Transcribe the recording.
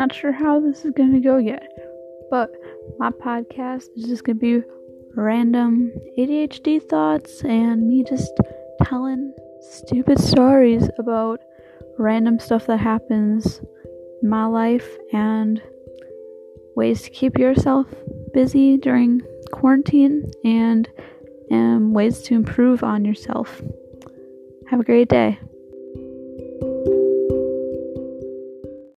Not sure how this is going to go yet, but my podcast is just going to be random ADHD thoughts and me just telling stupid stories about random stuff that happens in my life and ways to keep yourself busy during quarantine and ways to improve on yourself. Have a great day.